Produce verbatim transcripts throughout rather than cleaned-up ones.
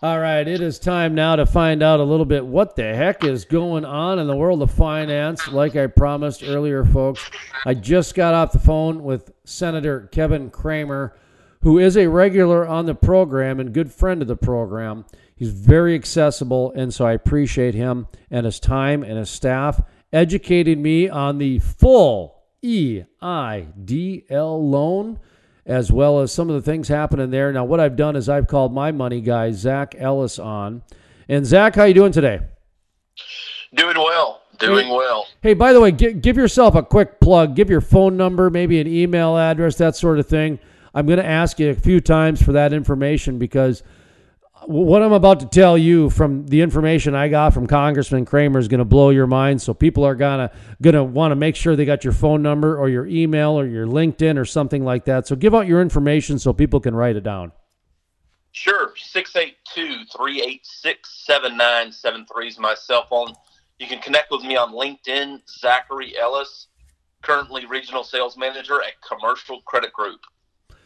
All right, it is time now to find out a little bit what the heck is going on in the world of finance. Like I promised earlier, folks, I just got off the phone with Senator Kevin Cramer, who is a regular on the program and good friend of the program. He's very accessible, and so I appreciate him and his time and his staff educating me on the full E I D L loan, as well as some of the things happening there. Now, what I've done is I've called my money guy, Zach Ellis, on. And, Zach, how you doing today? Doing well. Doing hey, well. Hey, by the way, g- give yourself a quick plug. Give your phone number, maybe an email address, that sort of thing. I'm going to ask you a few times for that information, because what I'm about to tell you from the information I got from Congressman Cramer is going to blow your mind. So people are going to going to want to make sure they got your phone number or your email or your LinkedIn or something like that. So give out your information so people can write it down. Sure. six eight two, three eight six, seven nine seven three is my cell phone. You can connect with me on LinkedIn, Zachary Ellis, currently Regional Sales Manager at Commercial Credit Group.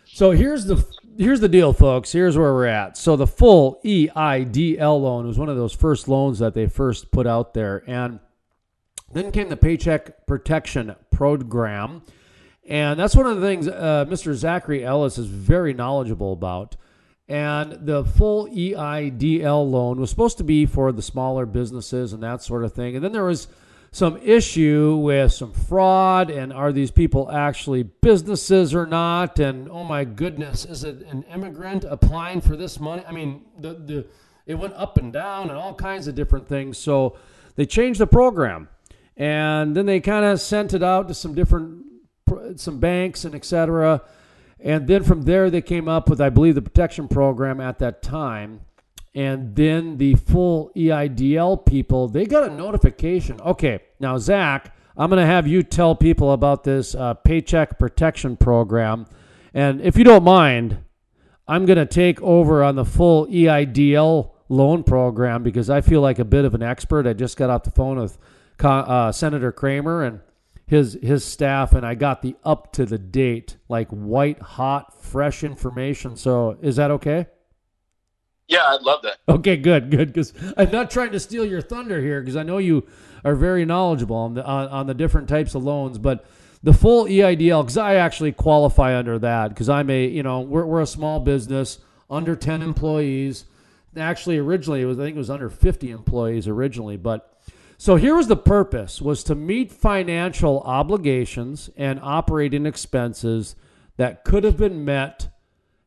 So here's the here's the deal, folks. Here's where we're at. So the full E I D L loan was one of those first loans that they first put out there. And then came the Paycheck Protection Program. And that's one of the things uh, Mister Zachary Ellis is very knowledgeable about. And the full E I D L loan was supposed to be for the smaller businesses and that sort of thing. And then there was some issue with some fraud, and are these people actually businesses or not? And oh my goodness, is it an immigrant applying for this money? I mean, the the it went up and down and all kinds of different things. So they changed the program, and then they kind of sent it out to some different some banks and et cetera. And then from there they came up with, I believe, the protection program at that time. And then the full E I D L people, they got a notification. Okay, now, Zach, I'm going to have you tell people about this uh, Paycheck Protection Program. And if you don't mind, I'm going to take over on the full E I D L loan program because I feel like a bit of an expert. I just got off the phone with uh, Senator Cramer and his his staff, and I got the up-to-the-date, like white-hot, fresh information. So is that okay? Yeah, I'd love that. Okay, good, good. Because I'm not trying to steal your thunder here, because I know you are very knowledgeable on the on, on the different types of loans. But the full E I D L, because I actually qualify under that, because I'm a, you know, we're we're a small business under ten employees. Actually, originally it was I think it was under fifty employees originally. But so here was the purpose, was to meet financial obligations and operating expenses that could have been met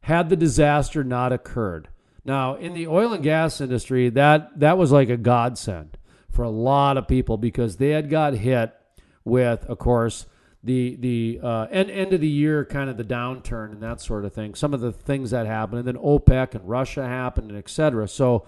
had the disaster not occurred. Now, in the oil and gas industry, that, that was like a godsend for a lot of people, because they had got hit with, of course, the the uh, end, end of the year, kind of the downturn and that sort of thing, some of the things that happened. And then OPEC and Russia happened, and et cetera. So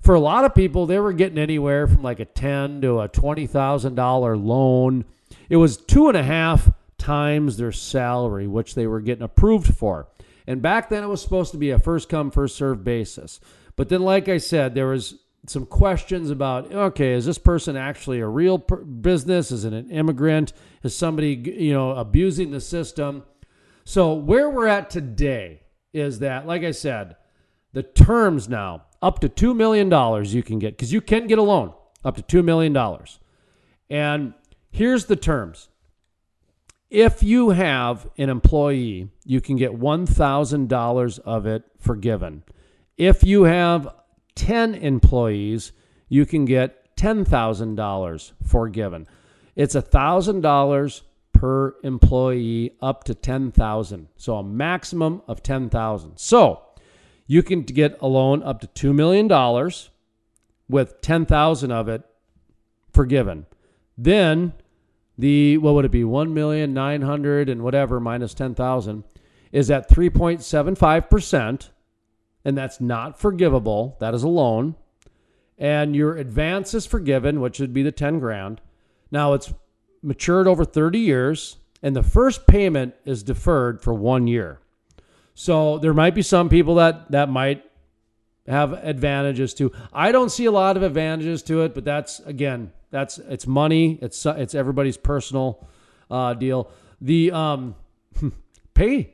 for a lot of people, they were getting anywhere from like a ten thousand dollars to a twenty thousand dollars loan. It was two and a half times their salary, which they were getting approved for. And back then it was supposed to be a first-come, first-served basis. But then, like I said, there was some questions about, okay, is this person actually a real per- business? Is it an immigrant? Is somebody, you know, abusing the system? So where we're at today is that, like I said, the terms now, up to two million dollars you can get, because you can get a loan up to two million dollars. And here's the terms. If you have an employee, you can get one thousand dollars of it forgiven. If you have ten employees, you can get ten thousand dollars forgiven. It's one thousand dollars per employee up to ten thousand dollars, so a maximum of ten thousand dollars. So you can get a loan up to two million dollars with ten thousand dollars of it forgiven. Then the, what would it be, one million nine hundred thousand and whatever minus ten thousand is at three point seven five percent, and that's not forgivable. That is a loan. And your advance is forgiven, which would be the ten grand. Now it's matured over thirty years, and the first payment is deferred for one year. So there might be some people that, that might have advantages to. I don't see a lot of advantages to it, but that's, again, That's it's money. It's it's everybody's personal uh, deal. The um, pay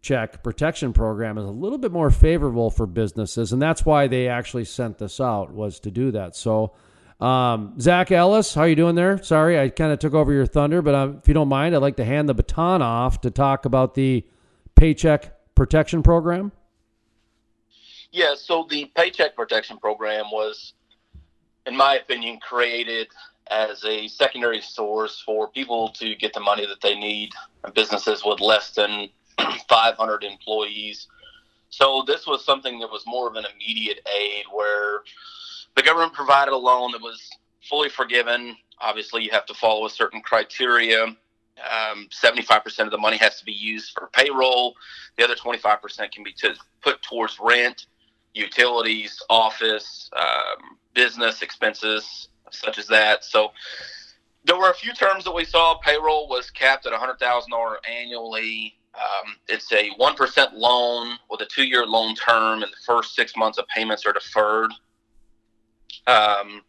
Check Protection Program is a little bit more favorable for businesses, and that's why they actually sent this out, was to do that. So, um, Zach Ellis, how are you doing there? Sorry, I kind of took over your thunder, but um, if you don't mind, I'd like to hand the baton off to talk about the Paycheck Protection Program. Yeah, so the Paycheck Protection Program was, in my opinion, created as a secondary source for people to get the money that they need, businesses with less than five hundred employees. So this was something that was more of an immediate aid where the government provided a loan that was fully forgiven. Obviously, you have to follow a certain criteria. Um, seventy-five percent of the money has to be used for payroll. The other twenty-five percent can be to put towards rent, utilities, office, um, business expenses, such as that. So there were a few terms that we saw. Payroll was capped at one hundred thousand dollars annually. Um, it's a one percent loan with a two-year loan term, and the first six months of payments are deferred. Um,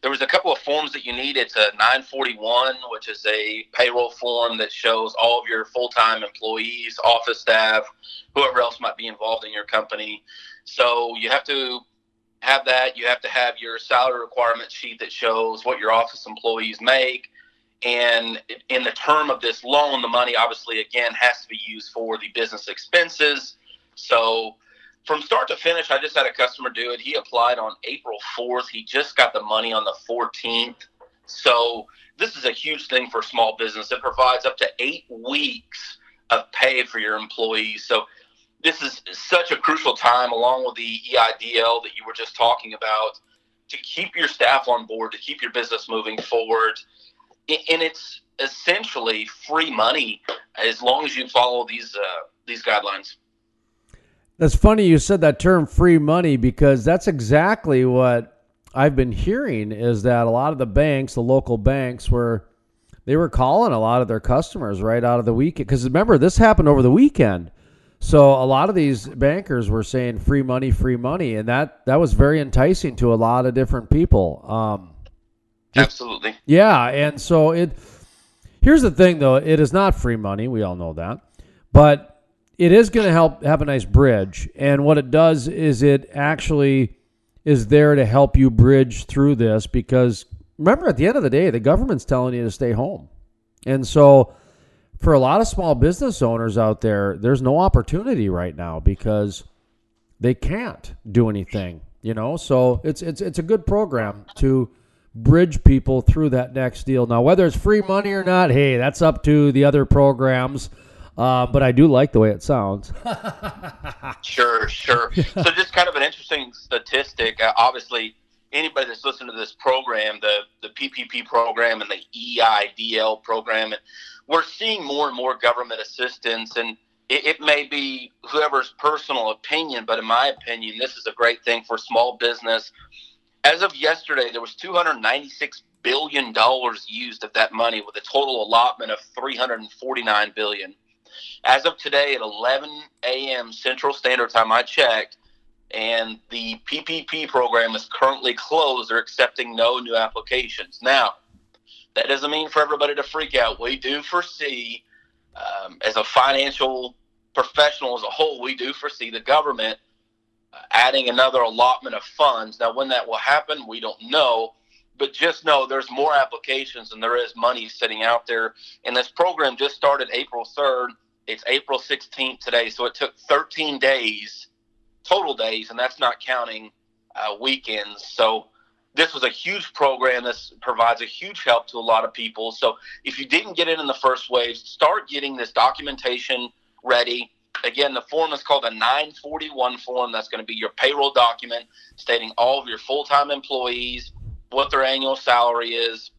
there was a couple of forms that you need. It's a nine forty-one, which is a payroll form that shows all of your full-time employees, office staff, whoever else might be involved in your company. So you have to have that. You have to have your salary requirement sheet that shows what your office employees make. And in the term of this loan, the money obviously, again, has to be used for the business expenses. So from start to finish, I just had a customer do it. He applied on April fourth. He just got the money on the fourteenth. So this is a huge thing for small business. It provides up to eight weeks of pay for your employees. So this is such a crucial time, along with the E I D L that you were just talking about, to keep your staff on board, to keep your business moving forward. And it's essentially free money as long as you follow these uh, these guidelines. That's funny you said that term, free money, because that's exactly what I've been hearing, is that a lot of the banks, the local banks, were they were calling a lot of their customers right out of the weekend. Because remember, this happened over the weekend. So a lot of these bankers were saying free money, free money. And that, that was very enticing to a lot of different people. Um Absolutely. Yeah, and so it. Here's the thing, though. It is not free money. We all know that. But it is going to help have a nice bridge. And what it does is it actually is there to help you bridge through this, because, remember, at the end of the day, the government's telling you to stay home. And so for a lot of small business owners out there, there's no opportunity right now because they can't do anything, you know. So it's it's it's a good program to bridge people through that next deal. Now, whether it's free money or not, hey, that's up to the other programs. Uh, but I do like the way it sounds. Sure, sure. So just kind of an interesting statistic. Uh, obviously, anybody that's listening to this program, the, the P P P program and the E I D L program, and we're seeing more and more government assistance. And it, it may be whoever's personal opinion, but in my opinion, this is a great thing for small business. As of yesterday, there was two hundred ninety-six billion dollars used of that money, with a total allotment of three hundred forty-nine billion dollars. As of today at eleven a.m. Central Standard Time, I checked, and the P P P program is currently closed. They're accepting no new applications. Now, that doesn't mean for everybody to freak out. We do foresee, um, as a financial professional as a whole, we do foresee the government adding another allotment of funds. Now, when that will happen, we don't know, but just know there's more applications than there is money sitting out there. And this program just started April third. It's April sixteenth today, so it took thirteen days, total days, and that's not counting uh, weekends. So this was a huge program. This provides a huge help to a lot of people. So if you didn't get in in the first wave, start getting this documentation ready. Again, the form is called a nine forty-one form. That's going to be your payroll document stating all of your full-time employees, what their annual salary is.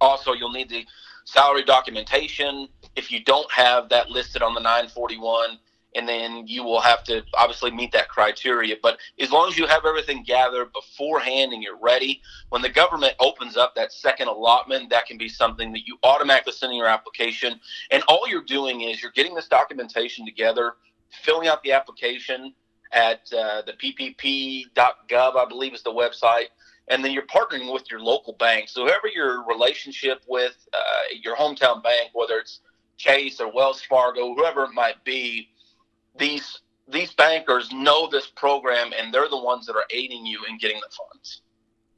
Also, you'll need the salary documentation if you don't have that listed on the nine forty-one, and then you will have to obviously meet that criteria. But as long as you have everything gathered beforehand and you're ready, when the government opens up that second allotment, that can be something that you automatically send in your application. And all you're doing is you're getting this documentation together, filling out the application at uh, the P P P dot gov, I believe is the website. And then you're partnering with your local bank. So whoever your relationship with, uh, your hometown bank, whether it's Chase or Wells Fargo, whoever it might be, these these bankers know this program, and they're the ones that are aiding you in getting the funds.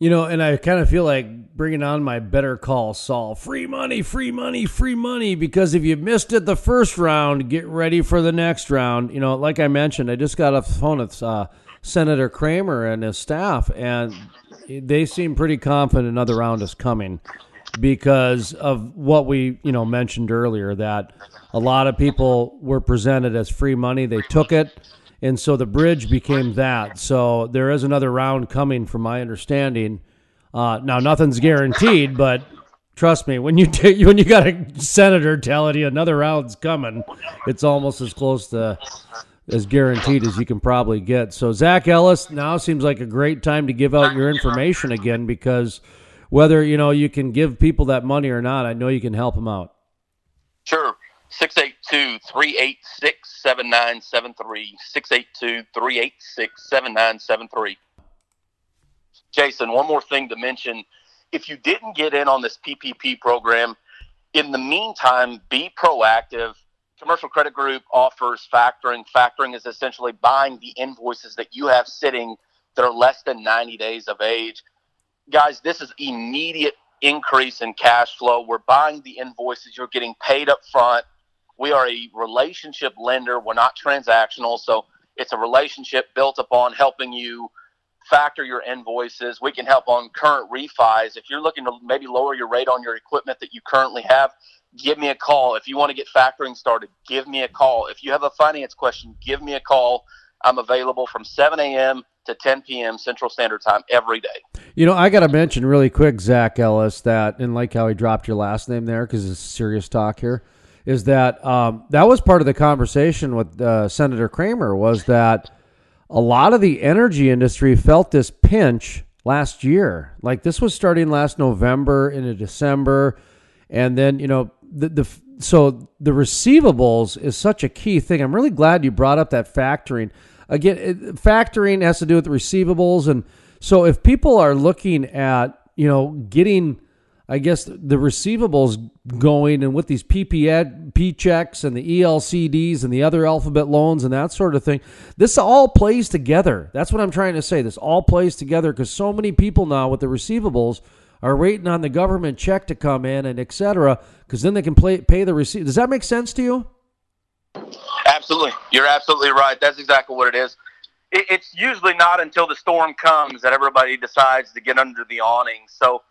You know, and I kind of feel like bringing on my Better Call Saul. Free money, free money, free money, because if you missed it the first round, get ready for the next round. You know, like I mentioned, I just got off the phone with uh, Senator Cramer and his staff, and they seem pretty confident another round is coming because of what we, you know, mentioned earlier, that a lot of people were presented as free money. They took it. And so the bridge became that. So there is another round coming, from my understanding. Uh, now, nothing's guaranteed, but trust me, when you t- when you got a senator telling you another round's coming, it's almost as close to as guaranteed as you can probably get. So Zach Ellis, now seems like a great time to give out your information again, because whether you know you can give people that money or not, I know you can help them out. Sure. six eight two, three eight six, seven nine seven three, six eight two, three eight six, seven nine seven three. Jason, one more thing to mention. If you didn't get in on this P P P program, in the meantime, be proactive. Commercial Credit Group offers factoring. Factoring is essentially buying the invoices that you have sitting that are less than ninety days of age. Guys, this is immediate increase in cash flow. We're buying the invoices. You're getting paid up front. We are a relationship lender. We're not transactional. So it's a relationship built upon helping you factor your invoices. We can help on current refis. If you're looking to maybe lower your rate on your equipment that you currently have, give me a call. If you want to get factoring started, give me a call. If you have a finance question, give me a call. I'm available from seven a.m. to ten p.m. Central Standard Time every day. You know, I got to mention really quick, Zach Ellis, that, and like how he dropped your last name there because it's serious talk here, is that um, that was part of the conversation with uh, Senator Cramer, was that a lot of the energy industry felt this pinch last year. Like this was starting last November into December. And then, you know, the, the so the receivables is such a key thing. I'm really glad you brought up that factoring. Again, it, factoring has to do with receivables. And so if people are looking at, you know, getting, I guess, the receivables going, and with these P P P checks and the E L C Ds and the other alphabet loans and that sort of thing, this all plays together. That's what I'm trying to say. This all plays together because so many people now with the receivables are waiting on the government check to come in and et cetera, because then they can play, pay the receipt. Does that make sense to you? Absolutely. You're absolutely right. That's exactly what it is. It, it's usually not until the storm comes that everybody decides to get under the awning. So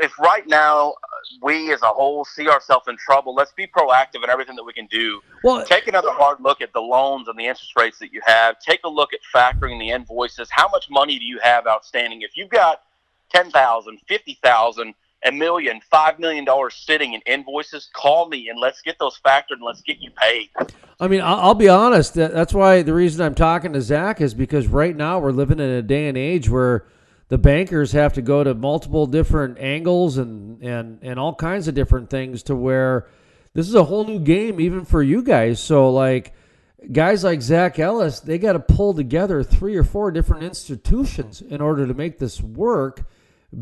if right now we as a whole see ourselves in trouble, let's be proactive in everything that we can do. Well, take another hard look at the loans and the interest rates that you have. Take a look at factoring the invoices. How much money do you have outstanding? If you've got ten thousand dollars, fifty thousand dollars, a million, five million dollars sitting in invoices, call me and let's get those factored and let's get you paid. I mean, I'll be honest. That's why the reason I'm talking to Zach is because right now we're living in a day and age where the bankers have to go to multiple different angles and, and, and all kinds of different things, to where this is a whole new game even for you guys. So like guys like Zach Ellis, they got to pull together three or four different institutions in order to make this work,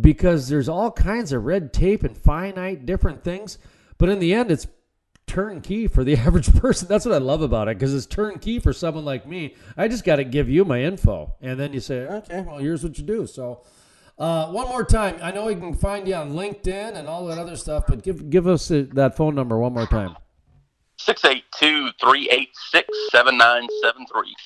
because there's all kinds of red tape and finite different things. But in the end, it's turnkey for the average person. That's what I love about it, because it's turnkey for someone like me. I just got to give you my info, and then you say, okay, well, here's what you do. So uh one more time, I know we can find you on LinkedIn and all that other stuff, but give give us a, that phone number one more time. Six eight two, three eight six, seven nine seven three.